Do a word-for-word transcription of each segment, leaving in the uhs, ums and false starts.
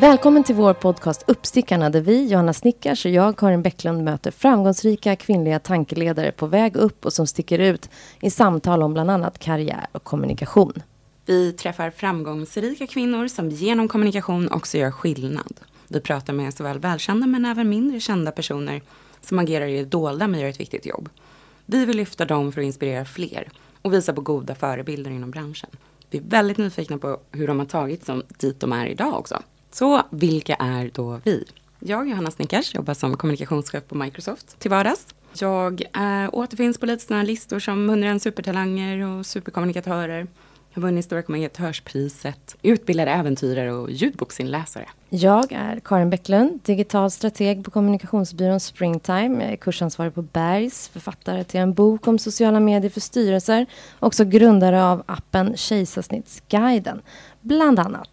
Välkommen till vår podcast Uppstickarna, där vi, Johanna Snickars och jag, Karin Bäcklund, möter framgångsrika kvinnliga tankeledare på väg upp och som sticker ut i samtal om bland annat karriär och kommunikation. Vi träffar framgångsrika kvinnor som genom kommunikation också gör skillnad. Vi pratar med såväl välkända men även mindre kända personer som agerar i det dolda men gör ett viktigt jobb. Vi vill lyfta dem för att inspirera fler och visa på goda förebilder inom branschen. Vi är väldigt nyfikna på hur de har tagit som dit de är idag också. Så vilka är då vi? Jag, Johanna Snickars, jobbar som kommunikationschef på Microsoft till vardags. Jag äh, återfinns på lite sådana listor som hundra och en supertalanger och superkommunikatörer. Jag har vunnit Stora kommunikatörspriset, utbildade äventyrare och ljudboksinläsare. Jag är Karin Bäcklund, digital strateg på kommunikationsbyrån Springtime. Jag är kursansvarig på Bergs, författare till en bok om sociala medier för styrelser. Också grundare av appen Kejsarsnittsguiden, bland annat.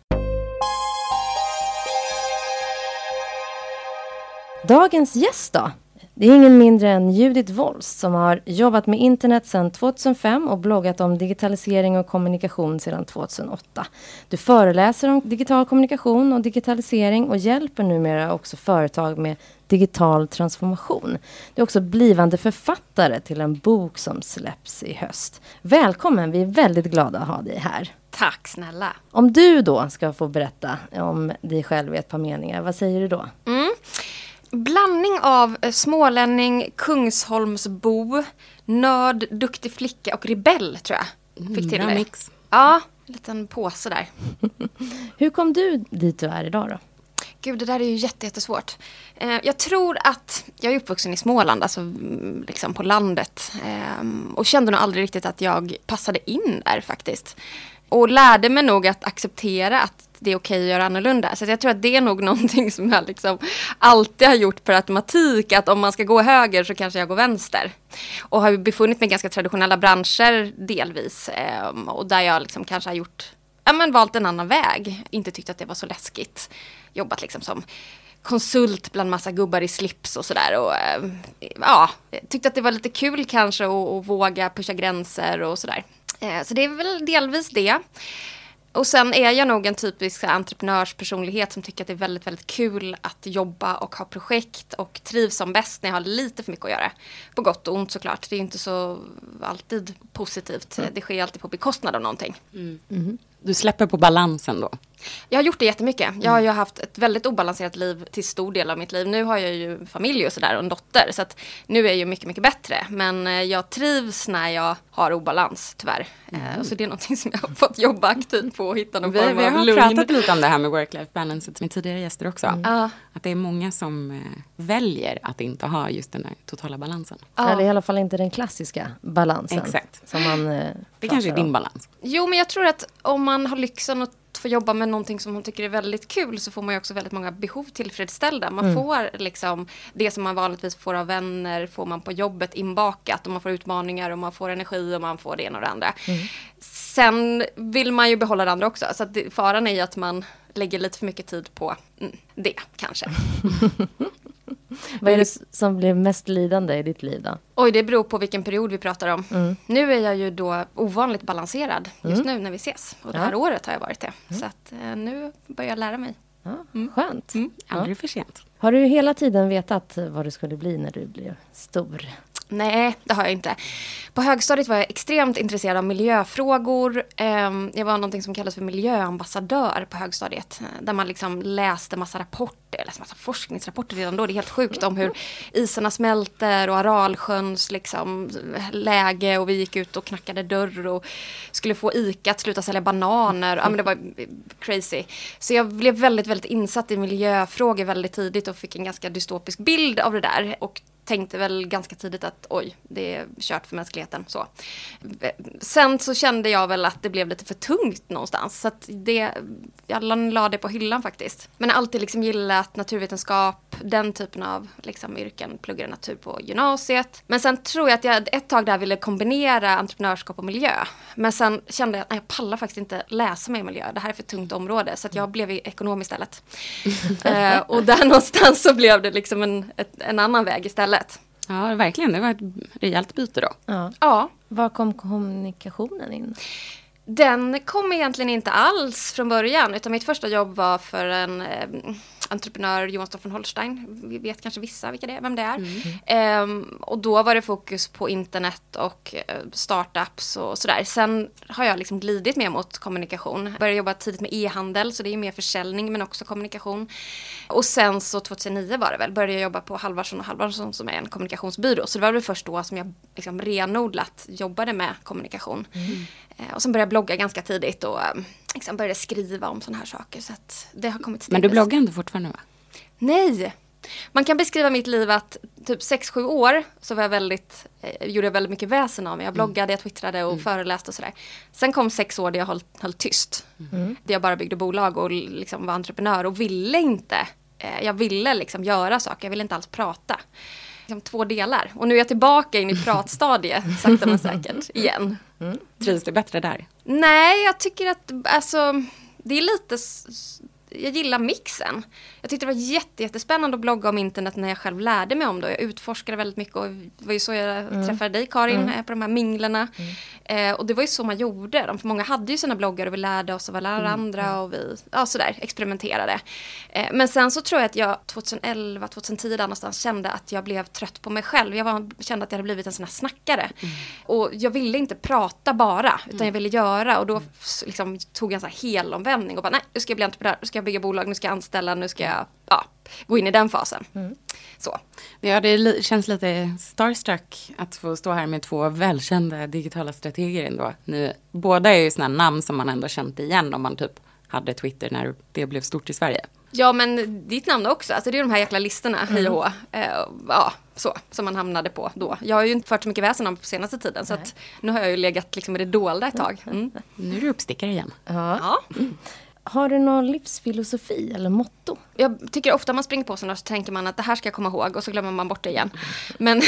Dagens gäst då? Det är ingen mindre än Judith Wolst, som har jobbat med internet sedan tjugohundrafem och bloggat om digitalisering och kommunikation sedan tjugohundraåtta. Du föreläser om digital kommunikation och digitalisering och hjälper numera också företag med digital transformation. Du är också blivande författare till en bok som släpps i höst. Välkommen, vi är väldigt glada att ha dig här. Tack snälla. Om du då ska få berätta om dig själv i ett par meningar, vad säger du då? Mm. Blandning av smålänning, Kungsholmsbo, nörd, duktig flicka och rebell, tror jag. Fick till mm, mig. Ja, en liten påse där. Hur kom du dit du är idag då? Gud, det där är ju jättesvårt. Jag tror att jag är uppvuxen i Småland, alltså liksom på landet. Och kände nog aldrig riktigt att jag passade in där faktiskt. Och lärde mig nog att acceptera att det är okej att göra annorlunda. Så jag tror att det är nog någonting som jag liksom alltid har gjort per automatik. Att om man ska gå höger så kanske jag går vänster. Och har befunnit mig i ganska traditionella branscher delvis. Och där jag liksom kanske har gjort, ja, men valt en annan väg. Inte tyckt att det var så läskigt. Jobbat liksom som konsult bland massa gubbar i slips och sådär. Och ja, tyckte att det var lite kul kanske att våga pusha gränser och sådär. Så det är väl delvis det. Och sen är jag nog en typisk entreprenörspersonlighet som tycker att det är väldigt, väldigt kul att jobba och ha projekt och trivs som bäst när jag har lite för mycket att göra. På gott och ont såklart. Det är ju inte så alltid positivt. Mm. Det sker alltid på bekostnad av någonting. Mm. Mm. Du släpper på balansen då? Jag har gjort det jättemycket. Jag har ju haft ett väldigt obalanserat liv till stor del av mitt liv. Nu har jag ju familj och sådär och en dotter. Så att nu är jag ju mycket, mycket bättre. Men jag trivs när jag har obalans, tyvärr. Mm. Så det är någonting som jag har fått jobba aktivt på och hitta någon vi, form av lugn. Vi har pratat lite om det här med work-life balance med tidigare gäster också. Mm. Att det är många som väljer att inte ha just den här totala balansen. Ja. Eller i alla fall inte den klassiska balansen. Exakt. Som man det kanske är din om. Balans. Jo, men jag tror att om man har lyxen att få jobba med någonting som man tycker är väldigt kul, så får man ju också väldigt många behov tillfredsställda. Man mm. får liksom det som man vanligtvis får av vänner, får man på jobbet inbakat, och man får utmaningar och man får energi och man får det ena och det andra. Mm. Sen vill man ju behålla det andra också, så att det, faran är ju att man lägger lite för mycket tid på mm, det kanske. Vad är det som blir mest lidande i ditt liv då? Oj, det beror på vilken period vi pratar om. Mm. Nu är jag ju då ovanligt balanserad just mm. nu när vi ses. Och det här ja. året har jag varit det. Mm. Så att eh, nu börjar jag lära mig. Ja, mm. Skönt. Mm. Aldrig ja. för sent. Har du hela tiden vetat vad du skulle bli när du blev stor? Nej, det har jag inte. På högstadiet var jag extremt intresserad av miljöfrågor. Jag var någonting som kallas för miljöambassadör på högstadiet. Där man liksom läste massa rapporter, läste massa forskningsrapporter redan då. Det är helt sjukt om hur isarna smälter och Aralsjöns liksom läge. Och vi gick ut och knackade dörr och skulle få Ica att sluta sälja bananer. Ja, men det var crazy. Så jag blev väldigt, väldigt insatt i miljöfrågor väldigt tidigt och fick en ganska dystopisk bild av det där. Och tänkte väl ganska tidigt att oj, det är kört för mänskligheten. Så. Sen så kände jag väl att det blev lite för tungt någonstans. Så att det, jag la det på hyllan faktiskt. Men jag har alltid liksom gillat naturvetenskap, den typen av liksom, yrken, pluggar natur på gymnasiet. Men sen tror jag att jag ett tag där ville kombinera entreprenörskap och miljö. Men sen kände jag att jag pallar faktiskt inte läsa mig i miljö. Det här är för tungt område. Så att jag blev ekonom istället. uh, och där någonstans så blev det liksom en, ett, en annan väg istället. Ja, verkligen. Det var ett rejält byte då. Ja. ja. Var kom kommunikationen in? Den kom egentligen inte alls från början. Utan mitt första jobb var för en eh, entreprenör, Johan Staffan Holstein. Vi vet kanske vissa vilka det är, vem det är. Mm. Eh, och då var det fokus på internet och eh, startups och sådär. Sen har jag liksom glidit mer mot kommunikation. Jag började jobba tidigt med e-handel, så det är mer försäljning men också kommunikation. Och sen så tjugohundranio var det väl. Började jag jobba på Halvarsson och Halvarsson som är en kommunikationsbyrå. Så det var väl först då som jag liksom renodlat jobbade med kommunikation. Mm. Och sen började jag blogga ganska tidigt och liksom började skriva om sådana här saker. Så att det har kommit. Men du bloggar inte fortfarande va? Nej! Man kan beskriva mitt liv att typ sex sju år så var jag väldigt, eh, gjorde jag väldigt mycket väsen av mig. Jag bloggade, jag twittrade och mm. föreläste och sådär. Sen kom sex år där jag höll, höll tyst. Mm. Där jag bara byggde bolag och liksom var entreprenör och ville inte. Eh, jag ville liksom göra saker, jag ville inte alls prata. Liksom två delar. Och nu är jag tillbaka in i pratstadiet sakta men säkert igen. Mm. Trivs det bättre där? Nej, jag tycker att alltså, det är lite... Jag gillar mixen. Jag tyckte det var jätte, jättespännande att blogga om internet när jag själv lärde mig om det. Jag utforskade väldigt mycket och det var ju så jag mm. träffade dig, Karin, mm. på de här minglarna. Mm. Eh, och det var ju så man gjorde. De, för många hade ju sina bloggar och vi lärde oss av varandra mm. och vi ja, sådär, experimenterade. Eh, men sen så tror jag att jag tjugoelva tjugotio där någonstans kände att jag blev trött på mig själv. Jag var, kände att jag hade blivit en sån här snackare. Mm. Och jag ville inte prata bara, utan jag ville göra. Och då liksom, tog jag en sån här helomvändning och bara, nej, nu ska jag bli entreprenör, nu ska jag bygga bolag, nu ska jag anställa, nu ska jag ja, gå in i den fasen. Mm. Så. Ja, det li- känns lite starstruck att få stå här med två välkända digitala strateger ändå. Ni, båda är ju sådana namn som man ändå känt igen om man typ hade Twitter när det blev stort i Sverige. Ja, men ditt namn också. Alltså det är de här jäkla listorna, mm. hej och hå. Eh, ja, så, som man hamnade på då. Jag har ju inte fört så mycket väsen om på senaste tiden. Nej. Så att nu har jag ju legat liksom i det dolda ett tag. Mm. Mm. Nu är du uppstickare igen. Ja. ja. Mm. Har du någon livsfilosofi eller motto? Jag tycker ofta man springer på sådana så tänker man att det här ska jag komma ihåg och så glömmer man bort det igen. Men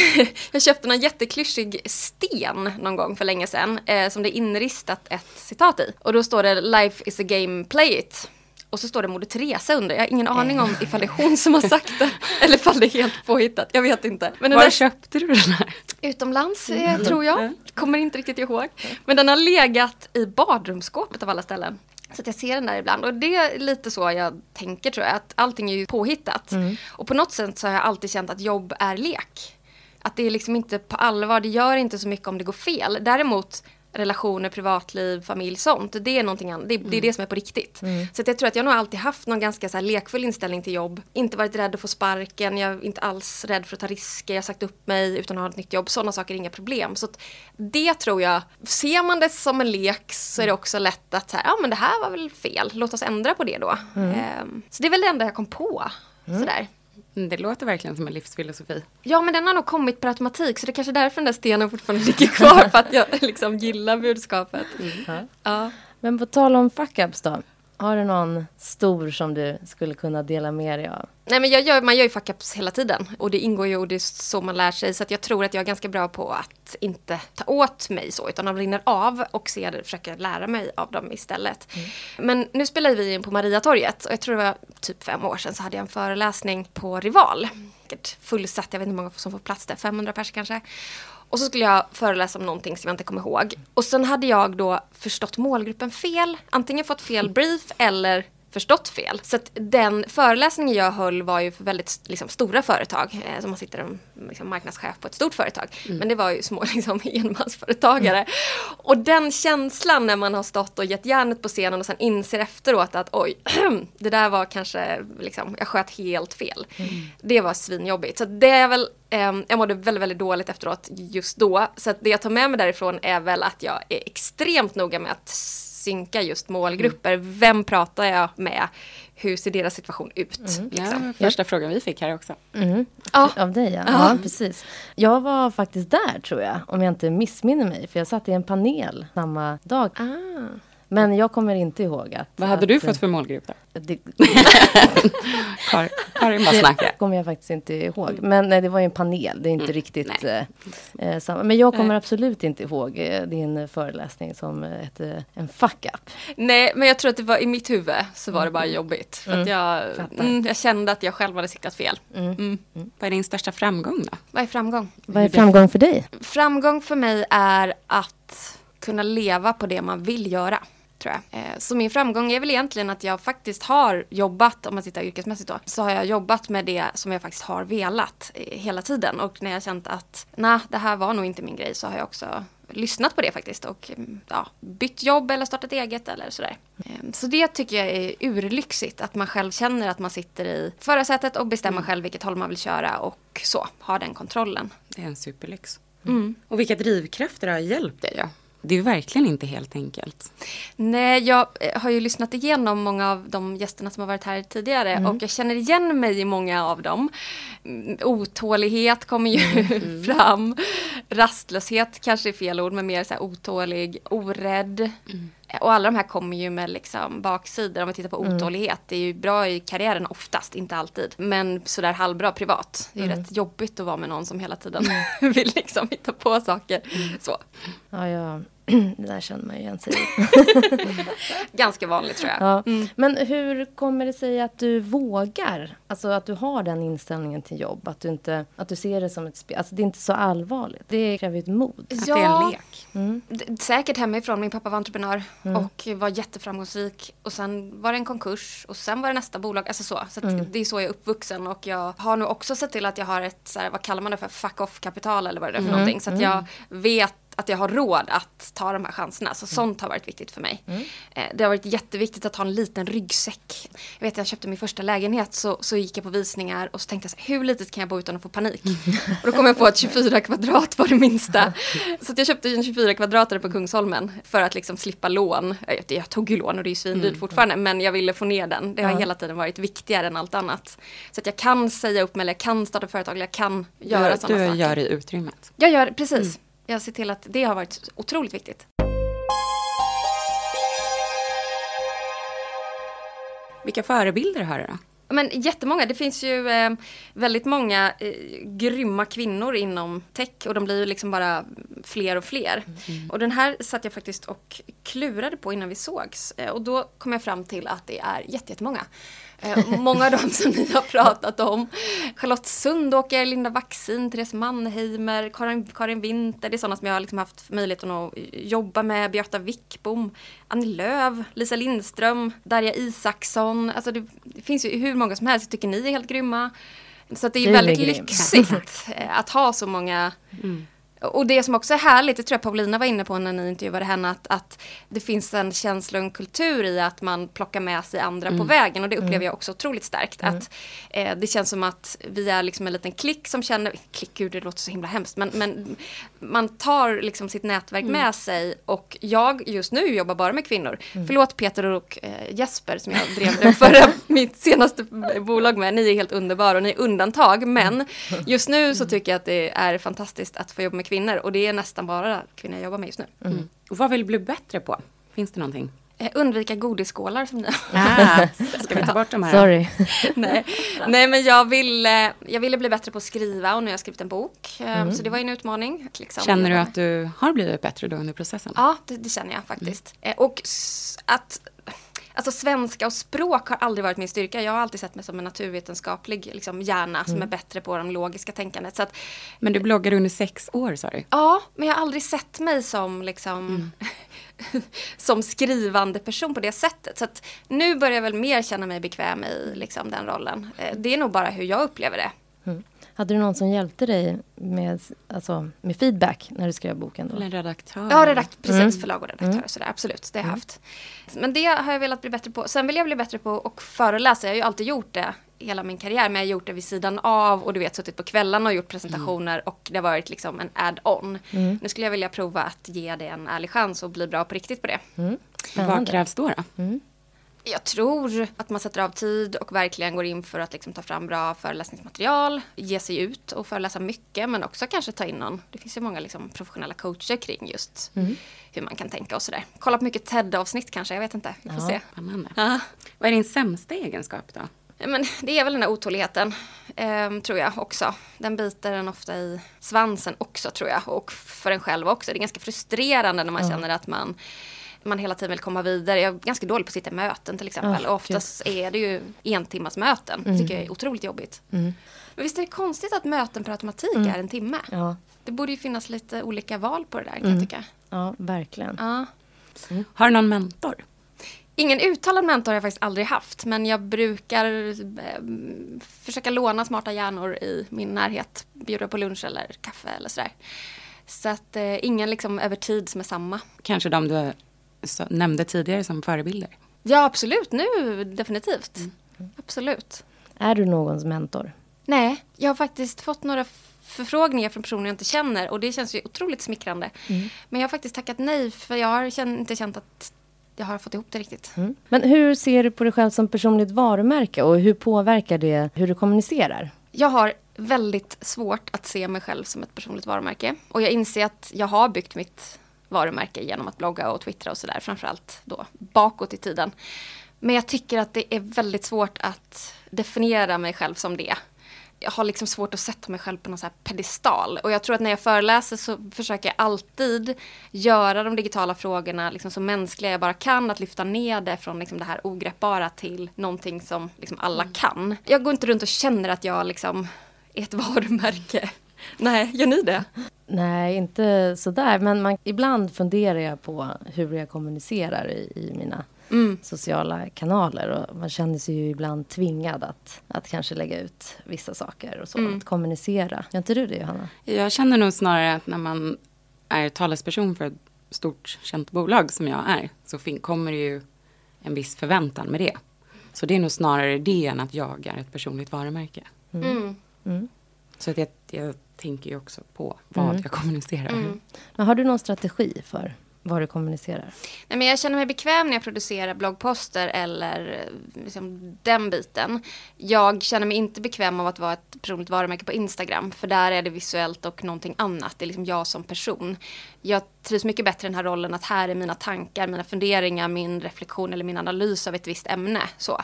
jag köpte någon jätteklyschig sten någon gång för länge sedan eh, som det är inristat ett citat i. Och då står det life is a game, play it. Och så står det moder Therese under. Jag har ingen aning om ifall det är hon som har sagt det. Eller ifall det är helt påhittat. Jag vet inte. Men den var där... köpte du den här? Utomlands eh, tror jag. Kommer inte riktigt ihåg. Men den har legat i badrumsskåpet av alla ställen. Så att jag ser den där ibland. Och det är lite så jag tänker tror jag. Att allting är ju påhittat. Mm. Och på något sätt så har jag alltid känt att jobb är lek. Att det är liksom inte på allvar. Det gör inte så mycket om det går fel. Däremot relationer, privatliv, familj, sånt. Det är någonting annat. Det, mm. det är det som är på riktigt. Mm. Så att jag tror att jag nog alltid haft någon ganska så här lekfull inställning till jobb. Inte varit rädd att få sparken. Jag är inte alls rädd för att ta risker. Jag har sagt upp mig utan att ha ett nytt jobb. Sådana saker är inga problem. Så att det tror jag. Ser man det som en lek så är det också lätt att så här, ja men det här var väl fel. Låt oss ändra på det då. Mm. Ehm, så det är väl det enda jag kom på. Mm. Sådär. Det låter verkligen som en livsfilosofi. Ja, men den har nog kommit per automatik. Så det är kanske därför den där stenen fortfarande ligger kvar. För att jag liksom gillar budskapet. Mm. Ja. Men på tal om fuck-ups då. Har du någon stor som du skulle kunna dela med dig av? Nej, men jag gör, man gör ju fuck-ups hela tiden. Och det ingår ju, och det är så man lär sig. Så att jag tror att jag är ganska bra på att inte ta åt mig så. Utan de rinner av och så jag försöker lära mig av dem istället. Mm. Men nu spelade vi in på Maria torget. Och jag tror det var typ fem år sedan så hade jag en föreläsning på Rival. Fullsatt, jag vet inte hur många som får plats där. femhundra pers kanske. Och så skulle jag föreläsa om någonting som jag inte kommer ihåg. Och sen hade jag då förstått målgruppen fel. Antingen fått fel brief eller förstått fel. Så att den föreläsningen jag höll var ju för väldigt liksom, stora företag. Eh, som man sitter som liksom, marknadschef på ett stort företag. Mm. Men det var ju små liksom, enmansföretagare. Mm. Och den känslan när man har stått och gett hjärnet på scenen och sen inser efteråt att oj, det där var kanske, liksom, jag sköt helt fel. Mm. Det var svinjobbigt. Så det är väl... Jag mådde väldigt, väldigt dåligt efteråt just då. Så att det jag tar med mig därifrån är väl att jag är extremt noga med att synka just målgrupper. Mm. Vem pratar jag med? Hur ser deras situation ut? Mm. Liksom? Ja, första ja. frågan vi fick här också. Mm. Ja. Av dig, ja. Ja, ja. Precis. Jag var faktiskt där, tror jag. Om jag inte missminner mig. För jag satt i en panel samma dag. Ah. Men jag kommer inte ihåg att... Vad hade att, du fått för målgrupp då? Det, Kar, Karin bara snackade. Det kommer jag faktiskt inte ihåg. Men nej, det var ju en panel. Det är inte mm, riktigt eh, samma. Men jag kommer nej. absolut inte ihåg eh, din föreläsning som ett, en fuck-up. Nej, men jag tror att det var i mitt huvud så var det bara jobbigt. För mm. att jag, mm, jag kände att jag själv hade siktat fel. Mm. Mm. Mm. Vad är din största framgång då? Vad är framgång? Vad är framgång för dig? Framgång för mig är att kunna leva på det man vill göra. Tror jag. Så min framgång är väl egentligen att jag faktiskt har jobbat, om man tittar yrkesmässigt då, så har jag jobbat med det som jag faktiskt har velat hela tiden. Och när jag känt att nej, det här var nog inte min grej, så har jag också lyssnat på det faktiskt och ja, bytt jobb eller startat eget eller sådär. Så det tycker jag är urlyxigt, att man själv känner att man sitter i förarsätet och bestämmer mm. själv vilket håll man vill köra och så, har den kontrollen. Det är en superlyx. Mm. Och vilka drivkrafter har hjälpt dig då? Det är ju verkligen inte helt enkelt. Nej, jag har ju lyssnat igenom många av de gästerna som har varit här tidigare. Mm. Och jag känner igen mig i många av dem. Otålighet kommer ju mm. fram. Rastlöshet kanske är fel ord, men mer så här otålig, orädd. Mm. Och alla de här kommer ju med liksom baksidor. Om vi tittar på otålighet, mm. det är ju bra i karriären oftast, inte alltid. Men sådär halvbra privat. Det är ju mm. rätt jobbigt att vara med någon som hela tiden vill liksom hitta på saker. Mm. Så. Ja, ja. Det där känner man ju igen sig i. Ganska vanligt, tror jag. Ja. Mm. Men hur kommer det sig att du vågar? Alltså att du har den inställningen till jobb. Att du, inte, att du ser det som ett spel. Alltså det är inte så allvarligt. Det kräver ett mod. Ja. Att det är en lek. Mm. D- säkert hemifrån. Min pappa var entreprenör. Mm. Och var jätteframgångsrik. Och sen var det en konkurs. Och sen var det nästa bolag. Alltså så. Så mm. det är så jag är uppvuxen. Och jag har nog också sett till att jag har ett, så här, vad kallar man det för? Fuck off-kapital eller vad det är för mm. någonting. Så att jag mm. vet att jag har råd att ta de här chanserna. Så mm. sånt har varit viktigt för mig. Mm. Det har varit jätteviktigt att ha en liten ryggsäck. Jag vet att jag köpte min första lägenhet. Så, så gick jag på visningar. Och så tänkte jag så här, hur litet kan jag bo utan att få panik? Mm. Och då kom jag på att tjugofyra kvadrat var det minsta. Så att jag köpte en tjugofyra kvadratare på Kungsholmen. För att liksom slippa lån. Jag, jag tog ju lån och det är ju svindyrt mm. fortfarande. Men jag ville få ner den. Det har mm. hela tiden varit viktigare än allt annat. Så att jag kan säga upp mig. Eller jag kan starta företag. Eller jag kan göra ja, sådana saker. Du gör i utrymmet. Jag gör, precis. Mm. Jag ser till att det har varit otroligt viktigt. Vilka förebilder har du då? Men jättemånga. Det finns ju eh, väldigt många eh, grymma kvinnor inom tech. Och de blir ju liksom bara fler och fler. Mm. Och den här satt jag faktiskt och klurade på innan vi sågs. Eh, och då kom jag fram till att det är jätte, jättemånga. Eh, många av dem som ni har pratat om. Charlotte Sundåker, Linda Vaxin, Therese Mannheimer, Karin, Karin Winter. Det är sådana som jag har liksom haft möjligheten att jobba med. Björkta Wickbom, Annie Lööf, Lisa Lindström, Darja Isaksson. Alltså det, det finns ju hur många som helst tycker ni är helt grymma. Så att det är, det är väldigt grym. lyxigt att ha så många... Mm. Och det som också är härligt, det tror jag Paulina var inne på när ni intervjuade henne, att, att det finns en känsla och en kultur i att man plockar med sig andra mm. på vägen. Och det upplever mm. jag också otroligt starkt. Mm. Att eh, det känns som att vi är liksom en liten klick som känner... Klick, gud, det låter så himla hemskt. Men, men man tar liksom sitt nätverk mm. med sig. Och jag just nu jobbar bara med kvinnor. Mm. Förlåt Peter och eh, Jesper som jag drev det förra, mitt senaste bolag med. Ni är helt underbara och ni är undantag. Men just nu så tycker jag att det är fantastiskt att få jobba med kvinnor, och det är nästan bara kvinnor jag jobbar med just nu. Mm. Och vad vill du bli bättre på? Finns det någonting? Undvika godisskålar som ni har. Ah, ska vi ta bort de här? Sorry. Nej. Nej, men jag ville, jag ville bli bättre på att skriva och nu har jag skrivit en bok. Mm. Så det var en utmaning. Liksom. Känner du att du har blivit bättre då under processen? Ja, det, det känner jag faktiskt. Mm. Och att... Alltså svenska och språk har aldrig varit min styrka. Jag har alltid sett mig som en naturvetenskaplig liksom, hjärna som mm. är bättre på det logiska tänkandet. Så att, men du bloggade under sex år, sa du? Ja, men jag har aldrig sett mig som, liksom, mm. som skrivande person på det sättet. Så att, nu börjar jag väl mer känna mig bekväm i liksom, den rollen. Det är nog bara hur jag upplever det. Mm. Hade du någon som hjälpte dig med, alltså, med feedback när du skrev boken? Då? Eller en redaktör? Ja, redakt, precis. Mm. Förlag och redaktör. Mm. Sådär, absolut, det har jag mm. haft. Men det har jag velat bli bättre på. Sen vill jag bli bättre på att föreläsa. Jag har ju alltid gjort det hela min karriär. Men jag har gjort det vid sidan av. Och du vet, suttit på kvällen och gjort presentationer. Mm. Och det har varit liksom en add-on. Mm. Nu skulle jag vilja prova att ge det en ärlig chans. Och bli bra på riktigt på det. Mm. Vad krävs då då? Mm. Jag tror att man sätter av tid och verkligen går in för att liksom ta fram bra föreläsningsmaterial, ge sig ut och föreläsa mycket men också kanske ta in någon. Det finns ju många liksom professionella coacher kring just mm. hur man kan tänka och sådär. Kolla på mycket TED-avsnitt kanske, jag vet inte. Vi får ja, se. Ja. Vad är din sämsta egenskap då? Men det är väl den här otåligheten, eh, tror jag också. Den biter den ofta i svansen också, tror jag. Och för en själv också. Det är ganska frustrerande när man ja. känner att man... man hela tiden vill komma vidare. Jag är ganska dålig på att sitta i möten till exempel. Oh, och oftast God. är det ju en timmas möten. Det mm. tycker jag är otroligt jobbigt. Mm. Men visst är det konstigt att möten per automatik mm. är en timme? Ja. Det borde ju finnas lite olika val på det där, kan mm. jag tycka. Ja, verkligen. Ja. Mm. Har du någon mentor? Ingen uttalad mentor har jag faktiskt aldrig haft. Men jag brukar eh, försöka låna smarta hjärnor i min närhet. Bjuda på lunch eller kaffe eller sådär. Så att eh, ingen liksom över tid som är samma. Kanske de du är... Så, nämnde tidigare som förebilder. Ja, absolut. Nu, definitivt. Mm. Mm. Absolut. Är du någons mentor? Nej, jag har faktiskt fått några förfrågningar från personer jag inte känner. Och det känns ju otroligt smickrande. Mm. Men jag har faktiskt tackat nej, för jag har känt, inte känt att jag har fått ihop det riktigt. Mm. Men hur ser du på dig själv som personligt varumärke? Och hur påverkar det hur du kommunicerar? Jag har väldigt svårt att se mig själv som ett personligt varumärke. Och jag inser att jag har byggt mitt... varumärke genom att blogga och twittra och sådär, framförallt då bakåt i tiden. Men jag tycker att det är väldigt svårt att definiera mig själv som det. Jag har liksom svårt att sätta mig själv på någon så här pedestal. Och jag tror att när jag föreläser så försöker jag alltid göra de digitala frågorna liksom så mänskliga jag bara kan. Att lyfta ner det från liksom det här ogreppbara till någonting som liksom alla kan. Jag går inte runt och känner att jag liksom är ett varumärke. Nej, gör ni det? Nej, inte sådär. Men man, ibland funderar jag på hur jag kommunicerar i, i mina mm. sociala kanaler. Och man känner sig ju ibland tvingad att, att kanske lägga ut vissa saker och så, mm. att kommunicera. Gör inte du det, Johanna? Jag känner nog snarare att när man är talesperson för ett stort känt bolag som jag är, så fin- kommer det ju en viss förväntan med det. Så det är nog snarare det än att jag är ett personligt varumärke. Mm. Mm. Så att jag, jag tänker ju också på vad mm. jag kommunicerar. Mm. Men har du någon strategi för vad du kommunicerar? Nej, men jag känner mig bekväm när jag producerar bloggposter eller liksom den biten. Jag känner mig inte bekväm av att vara ett personligt varumärke på Instagram. För där är det visuellt och någonting annat. Det är liksom jag som person. Jag trivs mycket bättre i den här rollen att här är mina tankar, mina funderingar, min reflektion eller min analys av ett visst ämne. Så,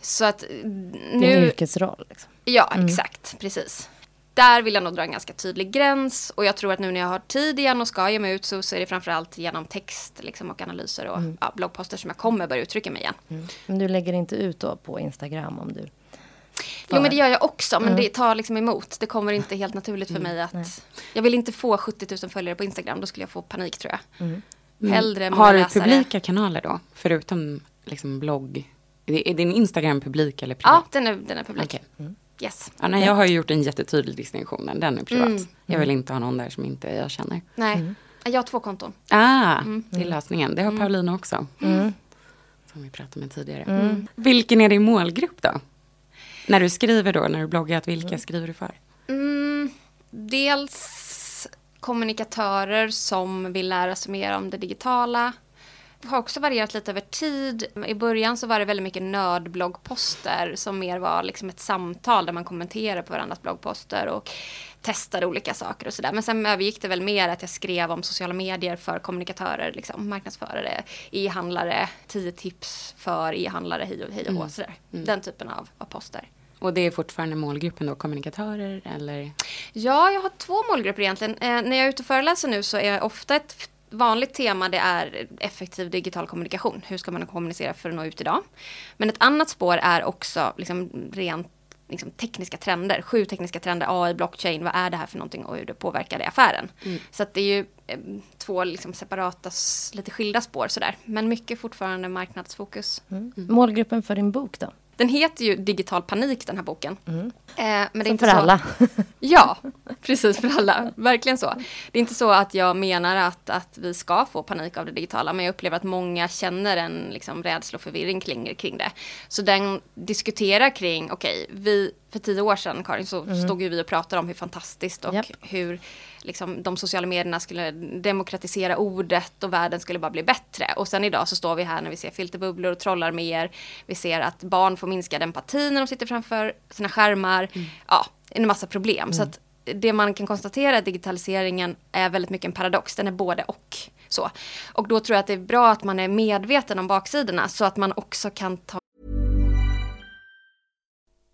så att nu... Det är en yrkesroll liksom. Ja, mm. exakt. Precis. Där vill jag nog dra en ganska tydlig gräns. Och jag tror att nu när jag har tid igen och ska ge mig ut så, så är det framförallt genom text liksom, och analyser och mm. ja, bloggposter som jag kommer börja uttrycka mig igen. Mm. Men du lägger inte ut då på Instagram om du... För... Jo, men det gör jag också. Men mm. det tar liksom emot. Det kommer inte helt naturligt för mm. mig att... Nej. Jag vill inte få sjuttio tusen följare på Instagram. Då skulle jag få panik, tror jag. Mm. Hellre har du läsare. Publika kanaler då? Förutom liksom, blogg? Är din Instagram publik eller privat? Ja, den är, den är publik. Okay. Mm. Yes. Ja, nej, jag har ju gjort en jättetydlig distinktion. Den är privat. Mm. Jag vill inte ha någon där som inte jag känner. Nej, mm. jag har två konton. Ah, mm. det är lösningen. Det har Paulina också. Mm. Som vi pratade med tidigare. Mm. Vilken är din målgrupp då? När du skriver då, när du bloggar, vilka mm. skriver du för? Mm, dels kommunikatörer som vill lära sig mer om det digitala. har också varierat lite över tid. I början så var det väldigt mycket nördbloggposter som mer var liksom ett samtal där man kommenterade på varandras bloggposter och testade olika saker och sådär. Men sen övergick det väl mer att jag skrev om sociala medier för kommunikatörer, liksom, marknadsförare, e-handlare, tio tips för e-handlare, hej och hej och, mm. och sådär. Mm. Den typen av, av poster. Och det är fortfarande målgruppen då, kommunikatörer eller? Ja, jag har två målgrupper egentligen. Eh, när jag är ute och föreläser nu så är jag ofta ett vanligt tema, det är effektiv digital kommunikation. Hur ska man kommunicera för att nå ut idag? Men ett annat spår är också liksom rent liksom tekniska trender. Sju tekniska trender, A I, blockchain, vad är det här för någonting och hur det påverkar det affären? Mm. Så att det är ju eh, två liksom separata, lite skilda spår sådär. Men mycket fortfarande marknadsfokus. Mm. Mm. Målgruppen för din bok då? Den heter ju Digital panik, den här boken. Mm. Eh, men det är inte för så... alla. Ja, precis för alla. Verkligen så. Det är inte så att jag menar att, att vi ska få panik av det digitala. Men jag upplever att många känner en liksom, rädsla och förvirring kring, kring det. Så den diskuterar kring, okej, okay, vi... För tio år sedan, Karin, så mm. stod ju vi och pratade om hur fantastiskt och yep. hur liksom, de sociala medierna skulle demokratisera ordet och världen skulle bara bli bättre. Och sen idag så står vi här när vi ser filterbubblor och trollar mer. Vi ser att barn får minskad empati när de sitter framför sina skärmar. Mm. Ja, en massa problem. Mm. Så att det man kan konstatera är att digitaliseringen är väldigt mycket en paradox. Den är både och. Så. Och då tror jag att det är bra att man är medveten om baksidorna så att man också kan ta.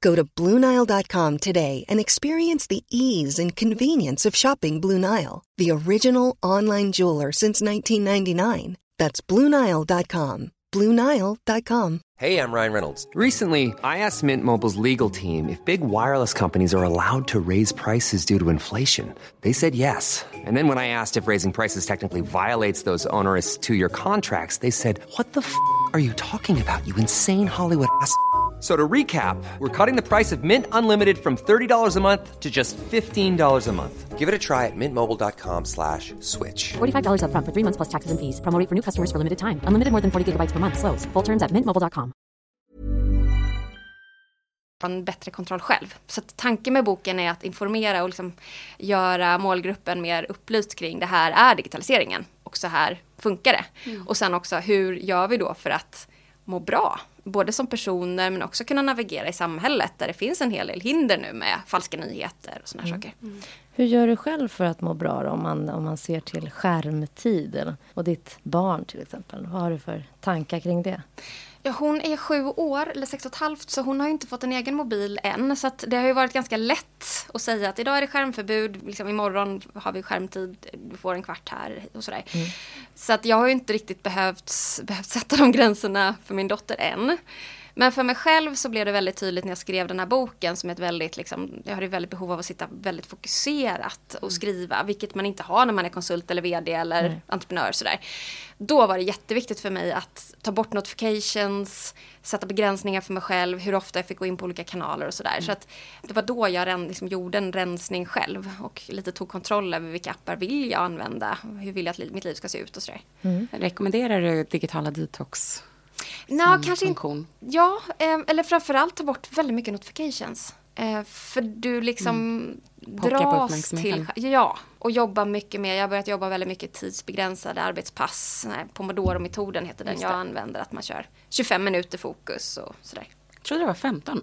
Go to Blue Nile dot com today and experience the ease and convenience of shopping Blue Nile, the original online jeweler since nineteen ninety-nine. That's Blue Nile dot com. Blue Nile dot com. Hey, I'm Ryan Reynolds. Recently, I asked Mint Mobile's legal team if big wireless companies are allowed to raise prices due to inflation. They said yes. And then when I asked if raising prices technically violates those onerous two-year contracts, they said, what the f*** are you talking about, you insane Hollywood ass f- So to recap, we're cutting the price of Mint Unlimited from thirty dollars a month to just fifteen dollars a month. Give it a try at mintmobile.com slash switch. forty-five dollars up front for three months plus taxes and fees. Promo rate for new customers for limited time. Unlimited more than forty gigabytes per month. Slows full terms at mint mobile dot com. En bättre kontroll själv. Så att tanken med boken är att informera och liksom göra målgruppen mer upplyst kring det här är digitaliseringen. Och så här funkar det. Mm. Och sen också, hur gör vi då för att må bra? Både som personer men också kunna navigera i samhället där det finns en hel del hinder nu med falska nyheter och såna här mm. saker. Mm. Hur gör du själv för att må bra då, om man, om man ser till skärmtiden och ditt barn till exempel? Vad har du för tankar kring det? Ja, hon är sju år eller sex och ett halvt så hon har ju inte fått en egen mobil än. Så att det har ju varit ganska lätt att säga att idag är det skärmförbud, liksom imorgon har vi skärmtid, du får en kvart här och sådär. Mm. Så att jag har ju inte riktigt behövt, behövt sätta de gränserna för min dotter än. Men för mig själv så blev det väldigt tydligt när jag skrev den här boken som ett väldigt, liksom, jag hade ett väldigt behov av att sitta väldigt fokuserat och skriva, vilket man inte har när man är konsult eller vd eller mm. entreprenör sådär. Då var det jätteviktigt för mig att ta bort notifications, sätta begränsningar för mig själv, hur ofta jag fick gå in på olika kanaler och sådär. Mm. Så att det var då jag ren, liksom, gjorde en rensning själv och lite tog kontroll över vilka appar vill jag använda, hur vill jag att li- mitt liv ska se ut och sådär. Mm. Rekommenderar du digitala detox? Nå, kanske funktion. In, ja, eh, eller framförallt ta bort väldigt mycket notifications. Eh, för du liksom mm. dras till... Ja, och jobbar mycket mer. Jag har börjat jobba väldigt mycket tidsbegränsade arbetspass. Nej, Pomodoro-metoden heter den jag använder. Att man kör tjugofem minuter fokus och sådär. Jag tror det var femton.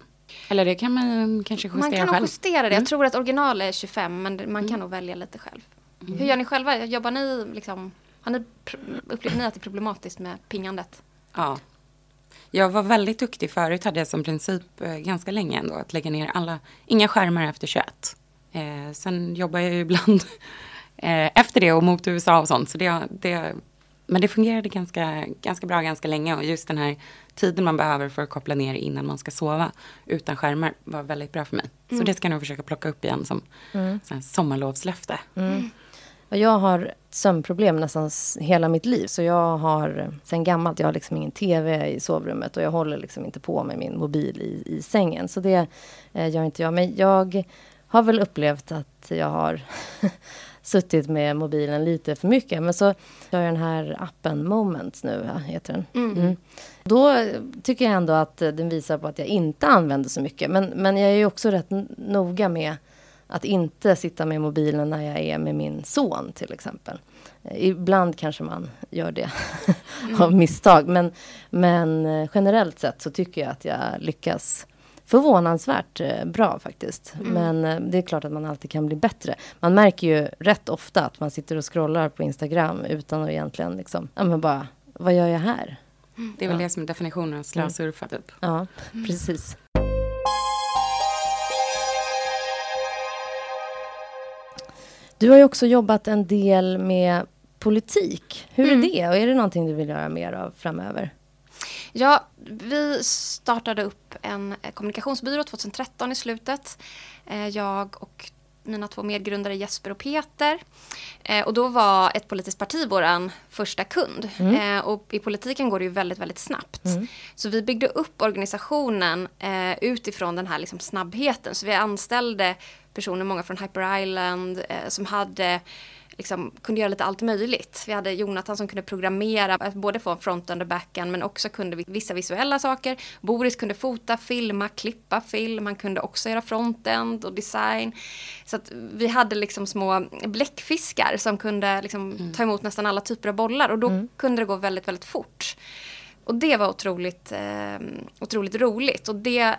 Eller det kan man kanske justera själv. Man kan själv. Nog justera det. Mm. Jag tror att original är tjugofem, men man mm. kan nog välja lite själv. Mm. Hur gör ni själva? Jobbar ni liksom... Har ni upplevt ni att det är problematiskt med pingandet? Ja. Jag var väldigt duktig förut, hade jag som princip eh, ganska länge ändå att lägga ner alla, inga skärmar efter tjugoett. Eh, sen jobbar jag ju ibland eh, efter det och mot U S A och sånt. Så det, det, men det fungerade ganska, ganska bra ganska länge och just den här tiden man behöver för att koppla ner innan man ska sova utan skärmar var väldigt bra för mig. Mm. Så det ska jag nog försöka plocka upp igen som mm. sån här sommarlovslöfte. Mm. Jag har sömnproblem nästan hela mitt liv. Så jag har sen gammalt, jag har liksom ingen tv i sovrummet. Och jag håller liksom inte på med min mobil i, i sängen. Så det eh, gör inte jag. Men jag har väl upplevt att jag har suttit med mobilen lite för mycket. Men så har jag den här appen Moment nu, heter den. Mm. Mm. Då tycker jag ändå att den visar på att jag inte använder så mycket. Men, men jag är ju också rätt n- noga med... Att inte sitta med mobilen när jag är med min son till exempel. Ibland kanske man gör det mm. av misstag. Men, men generellt sett så tycker jag att jag lyckas förvånansvärt bra faktiskt. Mm. Men det är klart att man alltid kan bli bättre. Man märker ju rätt ofta att man sitter och scrollar på Instagram utan att egentligen liksom, ja men bara, vad gör jag här? Det är väl ja. Det som är definitionen av slösurfa typ. Ja, mm. precis. Du har ju också jobbat en del med politik. Hur mm. är det? Och är det någonting du vill göra mer av framöver? Ja, vi startade upp en kommunikationsbyrå tjugotretton i slutet. Jag och mina två medgrundare Jesper och Peter. Och då var ett politiskt parti våran första kund. Mm. Och i politiken går det ju väldigt, väldigt snabbt. Mm. Så vi byggde upp organisationen utifrån den här liksom snabbheten. Så vi anställde... personer, många från Hyper Island eh, som hade, liksom, kunde göra lite allt möjligt. Vi hade Jonathan som kunde programmera, både från fronten och backen, men också kunde vissa visuella saker. Boris kunde fota, filma, klippa film. Han kunde också göra frontend och design. Så att vi hade liksom små bläckfiskar som kunde liksom, mm. ta emot nästan alla typer av bollar. Och då mm. kunde det gå väldigt, väldigt fort. Och det var otroligt, eh, otroligt roligt. Och det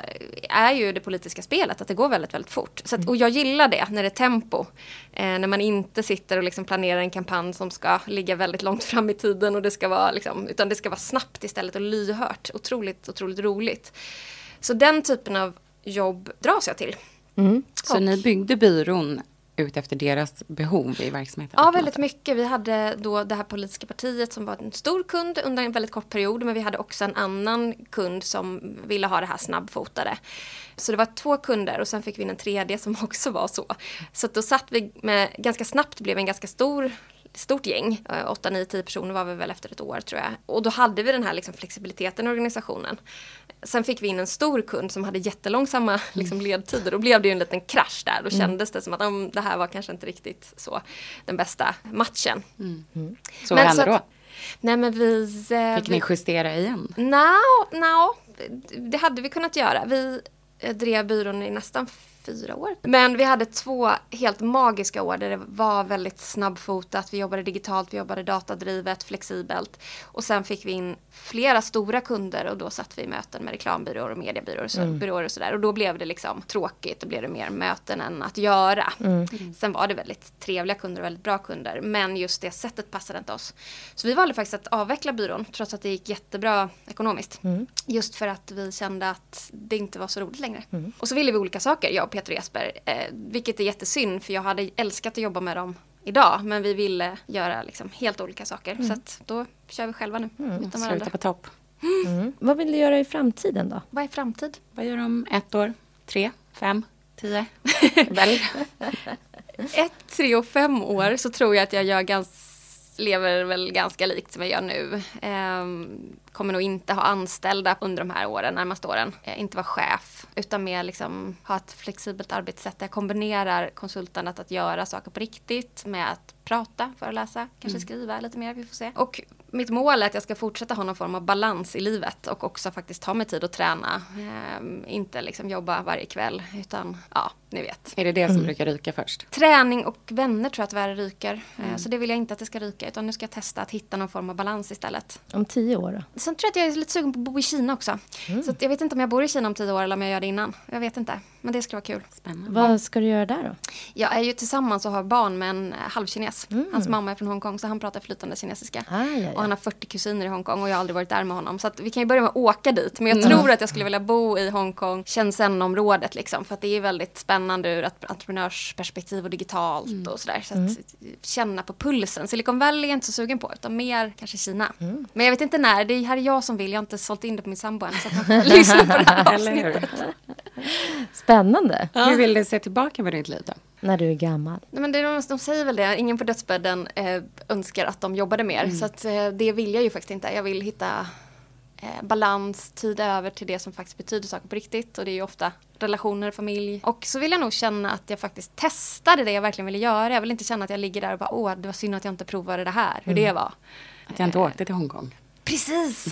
är ju det politiska spelet, att det går väldigt, väldigt fort. Så att, och jag gillar det, när det är tempo. Eh, när man inte sitter och liksom planerar en kampanj som ska ligga väldigt långt fram i tiden. Och det ska vara, liksom, utan det ska vara snabbt istället och lyhört. Otroligt, otroligt roligt. Så den typen av jobb dras jag till. Mm. Så och, ni byggde byrån ut efter deras behov i verksamheten? Ja, väldigt mycket. Vi hade då det här politiska partiet som var en stor kund under en väldigt kort period, men vi hade också en annan kund som ville ha det här snabbfotade. Så det var två kunder och sen fick vi en tredje som också var så. Så då satt vi med, ganska snabbt blev en ganska stor stort gäng, åtta, nio, tio personer var vi väl efter ett år tror jag. Och då hade vi den här liksom, flexibiliteten i organisationen. Sen fick vi in en stor kund som hade jättelångsamma liksom, ledtider. Då blev det ju en liten krasch där. Då kändes det som att om, det här var kanske inte riktigt så den bästa matchen. Mm. Mm. Så vad hände då? Nej, men vi, fick vi, ni justera igen? Nej, no, no, det hade vi kunnat göra. Vi drev byrån i nästan fyra år. Men vi hade två helt magiska år där det var väldigt snabbfotat. Vi jobbade digitalt, vi jobbade datadrivet, flexibelt. Och sen fick vi in flera stora kunder och då satt vi i möten med reklambyråer och mediebyråer så, mm. byråer och sådär. Och då blev det liksom tråkigt, då blev det mer möten än att göra. Mm. Sen var det väldigt trevliga kunder och väldigt bra kunder. Men just det sättet passade inte oss. Så vi valde faktiskt att avveckla byrån trots att det gick jättebra ekonomiskt. Mm. Just för att vi kände att det inte var så roligt längre. Mm. Och så ville vi olika saker, jag och Peter och Jesper, eh, vilket är jättesynd för jag hade älskat att jobba med dem idag, men vi ville göra liksom helt olika saker. Mm. Så att då kör vi själva nu. Mm. Utan varandra. Sluta på topp. Mm. Mm. Vad vill du göra i framtiden då? Vad är framtid? Vad gör du om ett år? Tre? Fem? Tio? Välj. Ett, tre och fem år så tror jag att jag gör ganska lever väl ganska likt som jag gör nu. Ehm, kommer nog inte ha anställda under de här åren, närmaste åren. Ehm, inte vara chef, utan mer liksom ha ett flexibelt arbetssätt. Jag kombinerar konsultandet att göra saker på riktigt med att prata, föreläsa, kanske mm. skriva lite mer, vi får se. Och mitt mål är att jag ska fortsätta ha någon form av balans i livet och också faktiskt ta mig tid att träna. Ehm, inte liksom jobba varje kväll, utan ja, ni vet. Är det det som mm. brukar ryka först? Träning och vänner tror jag tyvärr ryker. Mm. Ehm, så det vill jag inte att det ska ryka, utan nu ska jag testa att hitta någon form av balans istället. Om tio år då? Sen tror jag att jag är lite sugen på att bo i Kina också. Mm. Så att jag vet inte om jag bor i Kina om tio år eller om jag gör det innan. Jag vet inte, men det skulle vara kul. Spännande. Vad ska du göra där då? Jag är ju tillsammans och har barn med en halvkines. Mm. Hans mamma är från Hongkong så han pratar flytande kinesiska. Aj, aj, aj. Och han har fyrtio kusiner i Hongkong och jag har aldrig varit där med honom. Så att vi kan ju börja med att åka dit. Men jag mm. tror att jag skulle vilja bo i Hongkong, Shenzhen-området liksom. För att det är väldigt spännande ur ett entreprenörsperspektiv och digitalt mm. och sådär. Så att mm. känna på pulsen. Silicon Valley är inte så sugen på, utan mer kanske Kina. Mm. Men jag vet inte när, det är här jag som vill. Jag har inte sålt in det på min sambo än, så att man lyssnar på det här avsnittet. Spännande. Ja. Hur vill du se tillbaka på ditt liv då? När du är gammal. Nej, men det, de, de säger väl det. Ingen på dödsbädden eh, önskar att de jobbade mer. Mm. Så att, eh, det vill jag ju faktiskt inte. Jag vill hitta eh, balans, tid över till det som faktiskt betyder saker på riktigt. Och det är ju ofta relationer, familj. Och så vill jag nog känna att jag faktiskt testade det jag verkligen ville göra. Jag vill inte känna att jag ligger där och bara, åh, det var synd att jag inte provade det här. Hur mm. det var. Att jag inte åkte till Hongkong. Precis!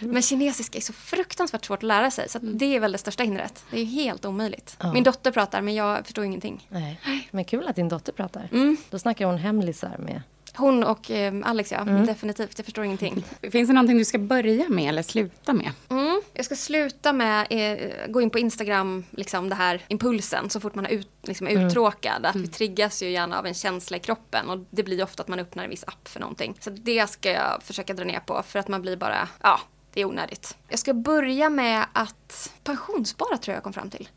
Men kinesiska är så fruktansvärt svårt att lära sig. Så att det är väl det största hindret. Det är helt omöjligt. Ja. Min dotter pratar, men jag förstår ingenting. Nej. Men kul att din dotter pratar. Mm. Då snackar hon hemlisar med... Hon och eh, Alex, ja. Mm. Definitivt. Jag förstår ingenting. Finns det någonting du ska börja med eller sluta med? Mm. Jag ska sluta med eh, gå in på Instagram, liksom det här impulsen, så fort man är, ut, liksom, är mm. uttråkad. Att mm. vi triggas ju gärna av en känsla i kroppen och det blir ofta att man öppnar en viss app för någonting. Så det ska jag försöka dra ner på för att man blir bara, ja, det är onödigt. Jag ska börja med att pensionsspara tror jag kom fram till.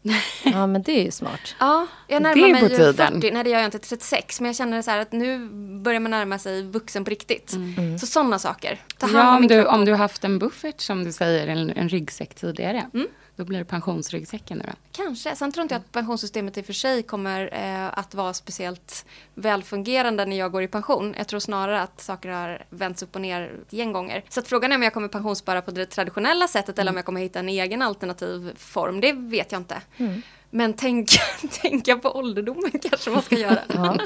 Ja, men det är ju smart. Ja, jag närmar mig ju fyrtio. Nej, det gör jag inte, trettiosex. Men jag känner så här att nu börjar man närma sig vuxen på riktigt. Mm. Så sådana saker. Ta hand ja, om, du, om du har haft en buffert, som du säger, en, en ryggsäck tidigare. Mm. Då blir det pensionsryggsäcken nu då? Kanske. Sen tror inte jag att pensionssystemet i och för sig kommer eh, att vara speciellt välfungerande när jag går i pension. Jag tror snarare att saker har vänts upp och ner ett gäng gånger. Så att frågan är om jag kommer pensionsspara på det traditionella sättet mm. eller om jag kommer hitta en egen alternativ form. Det vet jag inte. Mm. Men tänka, tänka på ålderdomen kanske man ska göra. Ja.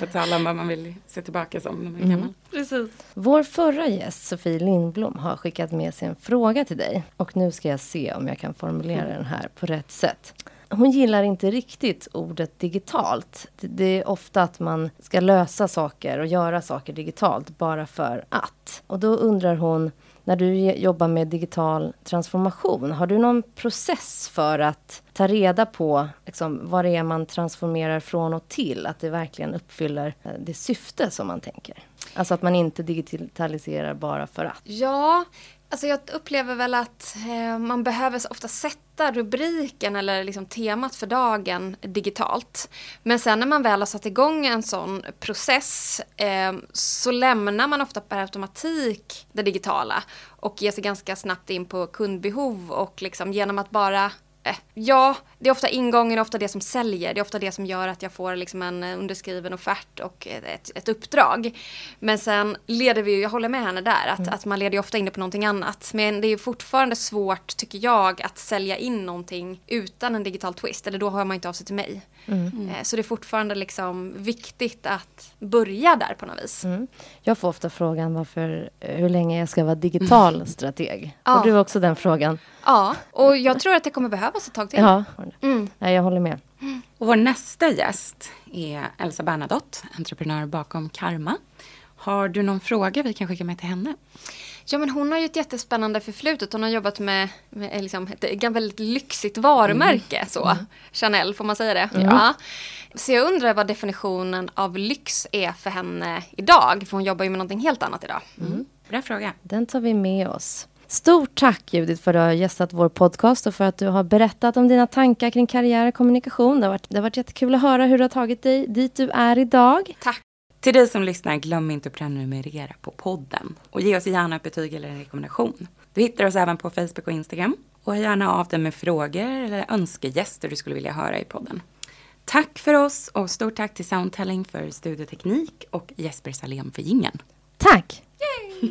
På tal om vad man vill se tillbaka som när man är gammal. Mm. Precis. Vår förra gäst, Sofie Lindblom, har skickat med sig en fråga till dig. Och nu ska jag se om jag kan formulera mm. den här på rätt sätt. Hon gillar inte riktigt ordet digitalt. Det är ofta att man ska lösa saker och göra saker digitalt bara för att. Och då undrar hon... När du jobbar med digital transformation, har du någon process för att ta reda på liksom, vad det är man transformerar från och till? Att det verkligen uppfyller det syfte som man tänker. Alltså att man inte digitaliserar bara för att. Ja, alltså jag upplever väl att eh, man behöver ofta sätta rubriken eller liksom temat för dagen digitalt. Men sen när man väl har satt igång en sån process eh, så lämnar man ofta per automatik det digitala och ger sig ganska snabbt in på kundbehov och liksom genom att bara... Ja, det är ofta ingången, ofta det som säljer. Det är ofta det som gör att jag får liksom en underskriven offert och ett, ett uppdrag. Men sen leder vi ju, jag håller med henne där, att, mm. att man leder ju ofta in det på någonting annat. Men det är ju fortfarande svårt, tycker jag, att sälja in någonting utan en digital twist. Eller då har man inte av sig till mig. Mm. Mm. Så det är fortfarande liksom viktigt att börja där på något vis. Mm. Jag får ofta frågan varför, hur länge jag ska vara digital strateg. Mm. Ja. Och du har också den frågan. Ja, och jag tror att det kommer behövas. Ja, mm. jag håller med. Mm. Och vår nästa gäst är Elsa Bernadotte, entreprenör bakom Karma. Har du någon fråga vi kan skicka med till henne? Ja, men hon har ju ett jättespännande förflutet. Hon har jobbat med, med liksom, ett väldigt lyxigt varumärke. Mm. Så. Mm. Chanel, får man säga det? Mm. Ja. Så jag undrar vad definitionen av lyx är för henne idag. För hon jobbar ju med någonting helt annat idag. Mm. Bra fråga. Den tar vi med oss. Stort tack Judith för att du har gästat vår podcast och för att du har berättat om dina tankar kring karriär och kommunikation. Det har varit, det har varit jättekul att höra hur du har tagit dig dit du är idag. Tack! Till dig som lyssnar, glöm inte att prenumerera på podden och ge oss gärna ett betyg eller en rekommendation. Du hittar oss även på Facebook och Instagram och hör gärna av dig med frågor eller önskegäster du skulle vilja höra i podden. Tack för oss och stort tack till Soundtelling för studioteknik och Jesper Salem för jingeln. Tack! Yay!